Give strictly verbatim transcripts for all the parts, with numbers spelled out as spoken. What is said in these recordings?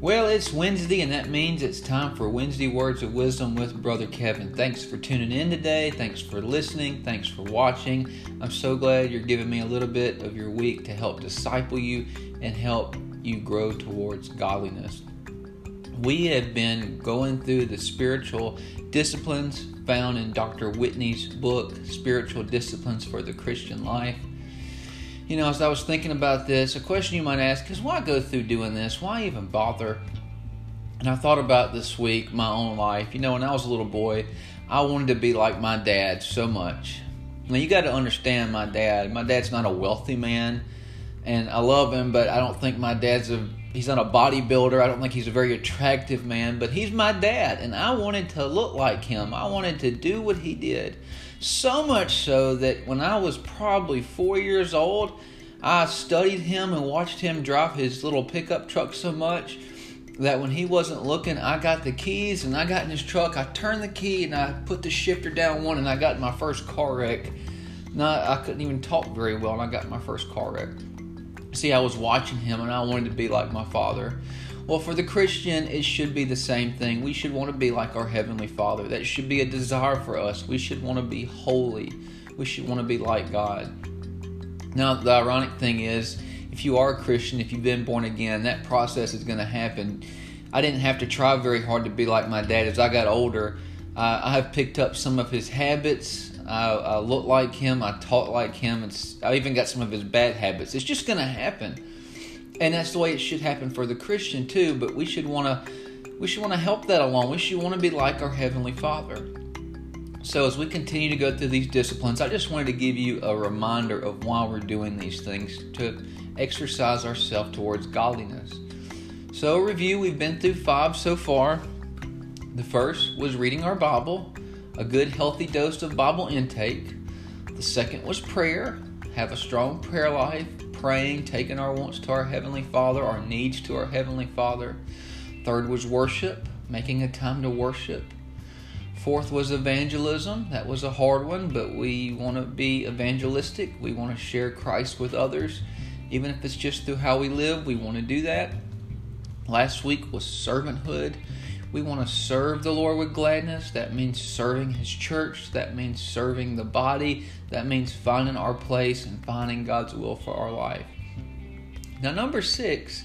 Well, it's Wednesday, and that means it's time for Wednesday Words of Wisdom with Brother Kevin. Thanks for tuning in today. Thanks for listening. Thanks for watching. I'm so glad you're giving me a little bit of your week to help disciple you and help you grow towards godliness. We have been going through the spiritual disciplines found in Doctor Whitney's book, Spiritual Disciplines for the Christian Life. You know, as I was thinking about this, a question you might ask is, why go through doing this? Why even bother? And I thought about this week, my own life. You know, when I was a little boy, I wanted to be like my dad so much. Now, you got to understand my dad. My dad's not a wealthy man, and I love him, but I don't think my dad's a, he's not a bodybuilder. I don't think he's a very attractive man, but he's my dad, and I wanted to look like him. I wanted to do what he did. So much so that when I was probably four years old, I studied him and watched him drive his little pickup truck so much that when he wasn't looking, I got the keys and I got in his truck. I turned the key and I put the shifter down one and I got in my first car wreck. Now, I couldn't even talk very well and I got in my first car wreck. See, I was watching him and I wanted to be like my father. Well, for the Christian, it should be the same thing. We should want to be like our Heavenly Father. That should be a desire for us. We should want to be holy. We should want to be like God. Now, the ironic thing is, if you are a Christian, if you've been born again, that process is going to happen. I didn't have to try very hard to be like my dad. As I got older, uh, I have picked up some of his habits. I, I look like him. I talk like him. It's, I even got some of his bad habits. It's just going to happen. And that's the way it should happen for the Christian too, but we should want to we should want to help that along. We should want to be like our Heavenly Father. So as we continue to go through these disciplines, I just wanted to give you a reminder of why we're doing these things, to exercise ourselves towards godliness. So a review, we've been through five so far. The first was reading our Bible, a good healthy dose of Bible intake. The second was prayer, have a strong prayer life. Praying, taking our wants to our Heavenly Father, our needs to our Heavenly Father. Third was worship, making a time to worship. Fourth was evangelism. That was a hard one, but we want to be evangelistic. We want to share Christ with others. Even if it's just through how we live, we want to do that. Last week was servanthood. We want to serve the Lord with gladness. That means serving His church. That means serving the body. That means finding our place and finding God's will for our life. Now, number six,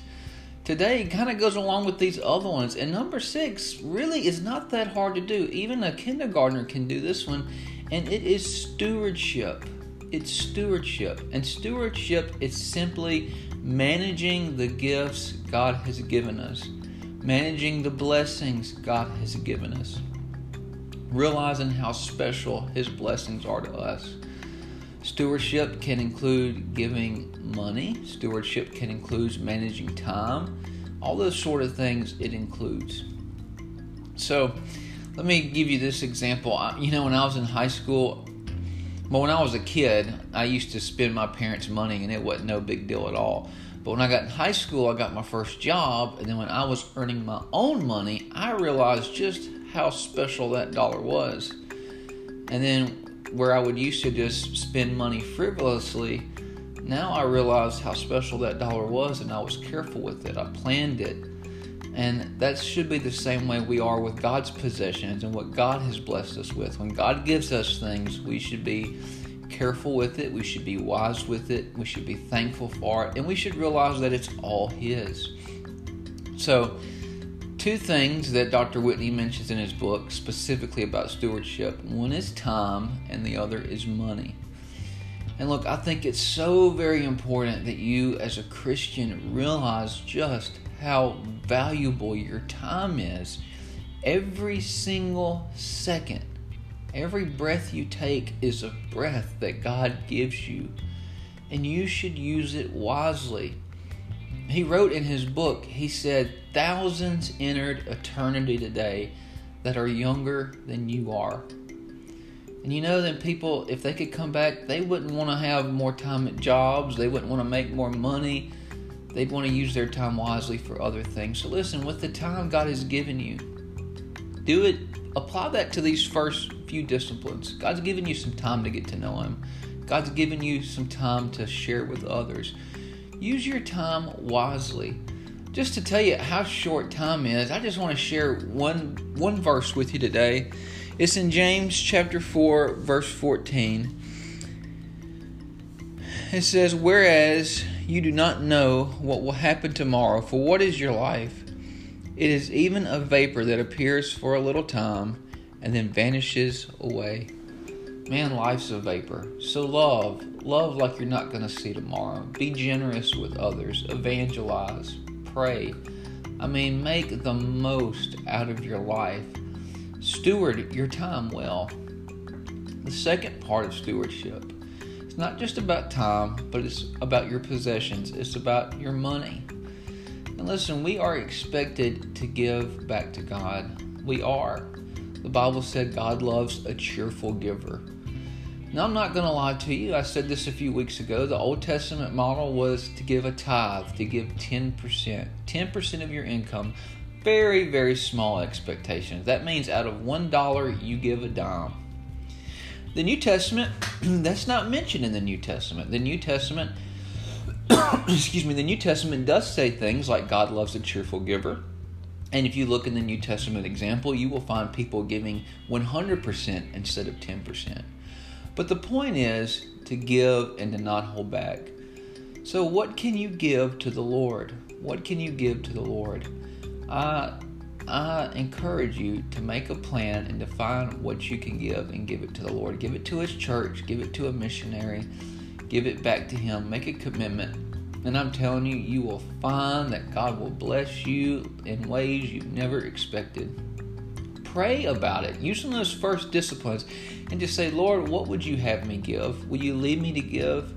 today kind of goes along with these other ones. And number six really is not that hard to do. Even a kindergartner can do this one. And it is stewardship. It's stewardship. And stewardship is simply managing the gifts God has given us. Managing the blessings God has given us. Realizing how special His blessings are to us. Stewardship can include giving money. Stewardship can include managing time. All those sort of things it includes. So, let me give you this example. You know, when I was in high school, well, when I was a kid, I used to spend my parents' money and it wasn't no big deal at all. But when I got in high school, I got my first job, and then when I was earning my own money, I realized just how special that dollar was. And then where I would used to just spend money frivolously, now I realized how special that dollar was, and I was careful with it. I planned it. And that should be the same way we are with God's possessions and what God has blessed us with. When God gives us things, we should be careful with it. We should be wise with it. We should be thankful for it. And we should realize that it's all His. So, two things that Doctor Whitney mentions in his book specifically about stewardship. One is time and the other is money. And look, I think it's so very important that you as a Christian realize just how valuable your time is. Every single second. Every breath you take is a breath that God gives you, and you should use it wisely. He wrote in his book, he said, thousands entered eternity today that are younger than you are. And you know that people, if they could come back, they wouldn't want to have more time at jobs. They wouldn't want to make more money. They'd want to use their time wisely for other things. So listen, with the time God has given you, do it. Apply that to these first few disciplines. God's given you some time to get to know Him. God's given you some time to share with others. Use your time wisely. Just to tell you how short time is, I just want to share one one verse with you today. It's in James chapter four, verse fourteen. It says, "Whereas you do not know what will happen tomorrow, for what is your life? It is even a vapor that appears for a little time and then vanishes away." Man, life's a vapor. So love. Love like you're not going to see tomorrow. Be generous with others. Evangelize. Pray. I mean, make the most out of your life. Steward your time well. The second part of stewardship, it's not just about time, but it's about your possessions. It's about your money. And listen, we are expected to give back to God. We are. The Bible said God loves a cheerful giver. Now, I'm not going to lie to you. I said this a few weeks ago. The Old Testament model was to give a tithe, to give ten percent. ten percent of your income. Very, very small expectations. That means out of one dollar, you give a dime. The New Testament, that's not mentioned in the New Testament. The New Testament, excuse me, the New Testament does say things like God loves a cheerful giver. And if you look in the New Testament example, you will find people giving one hundred percent instead of ten percent. But the point is to give and to not hold back. So what can you give to the Lord? What can you give to the Lord? I, I encourage you to make a plan and define what you can give and give it to the Lord. Give it to His church. Give it to a missionary. Give it back to Him. Make a commitment. And I'm telling you, you will find that God will bless you in ways you've never expected. Pray about it. Use some of those first disciplines and just say, "Lord, what would you have me give? Will you lead me to give?"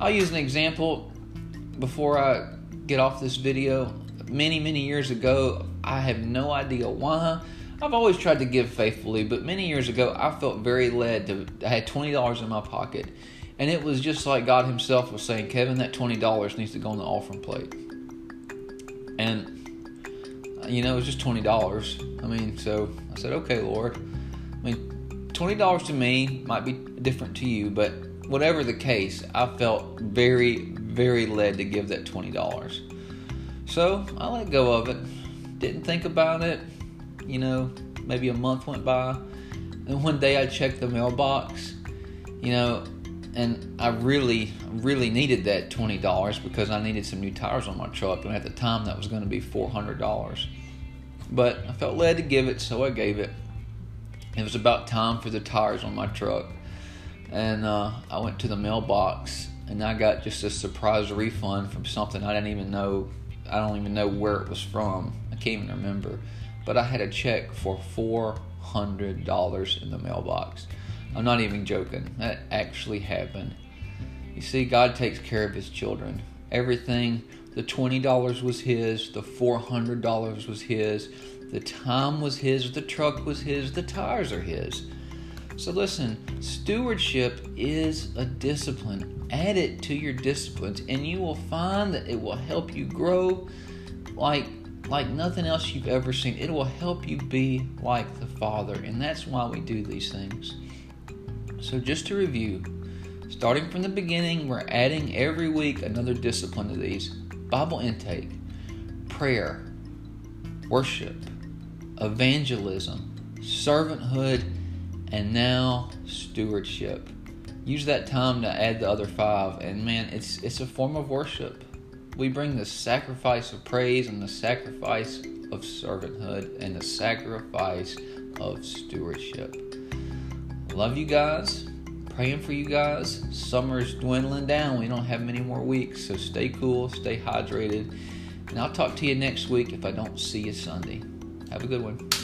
I'll use an example before I get off this video. Many, many years ago, I have no idea why. I've always tried to give faithfully, but many years ago, I felt very led to, I had twenty dollars in my pocket. And it was just like God Himself was saying, "Kevin, that twenty dollars needs to go on the offering plate." And you know, it was just twenty dollars. I mean, so I said, "Okay, Lord." I mean, twenty dollars to me might be different to you, but whatever the case, I felt very, very led to give that twenty dollars. So I let go of it. Didn't think about it. You know, maybe a month went by. And one day I checked the mailbox, you know, and I really, really needed that twenty dollars because I needed some new tires on my truck. And at the time, that was going to be four hundred dollars. But I felt led to give it, so I gave it. It was about time for the tires on my truck. And uh, I went to the mailbox, and I got just a surprise refund from something I didn't even know. I don't even know where it was from. I can't even remember. But I had a check for four hundred dollars in the mailbox. I'm not even joking. That actually happened. You see, God takes care of His children. Everything, the twenty dollars was His, the four hundred dollars was His, the time was His, the truck was His, the tires are His. So listen, stewardship is a discipline. Add it to your disciplines, and you will find that it will help you grow like like nothing else you've ever seen. It will help you be like the Father, and that's why we do these things. So just to review, starting from the beginning, we're adding every week another discipline to these: Bible intake, prayer, worship, evangelism, servanthood, and now stewardship. Use that time to add the other five, and man, it's it's a form of worship. We bring the sacrifice of praise and the sacrifice of servanthood and the sacrifice of stewardship. Love you guys. Praying for you guys. Summer's dwindling down. We don't have many more weeks. So stay cool. Stay hydrated. And I'll talk to you next week if I don't see you Sunday. Have a good one.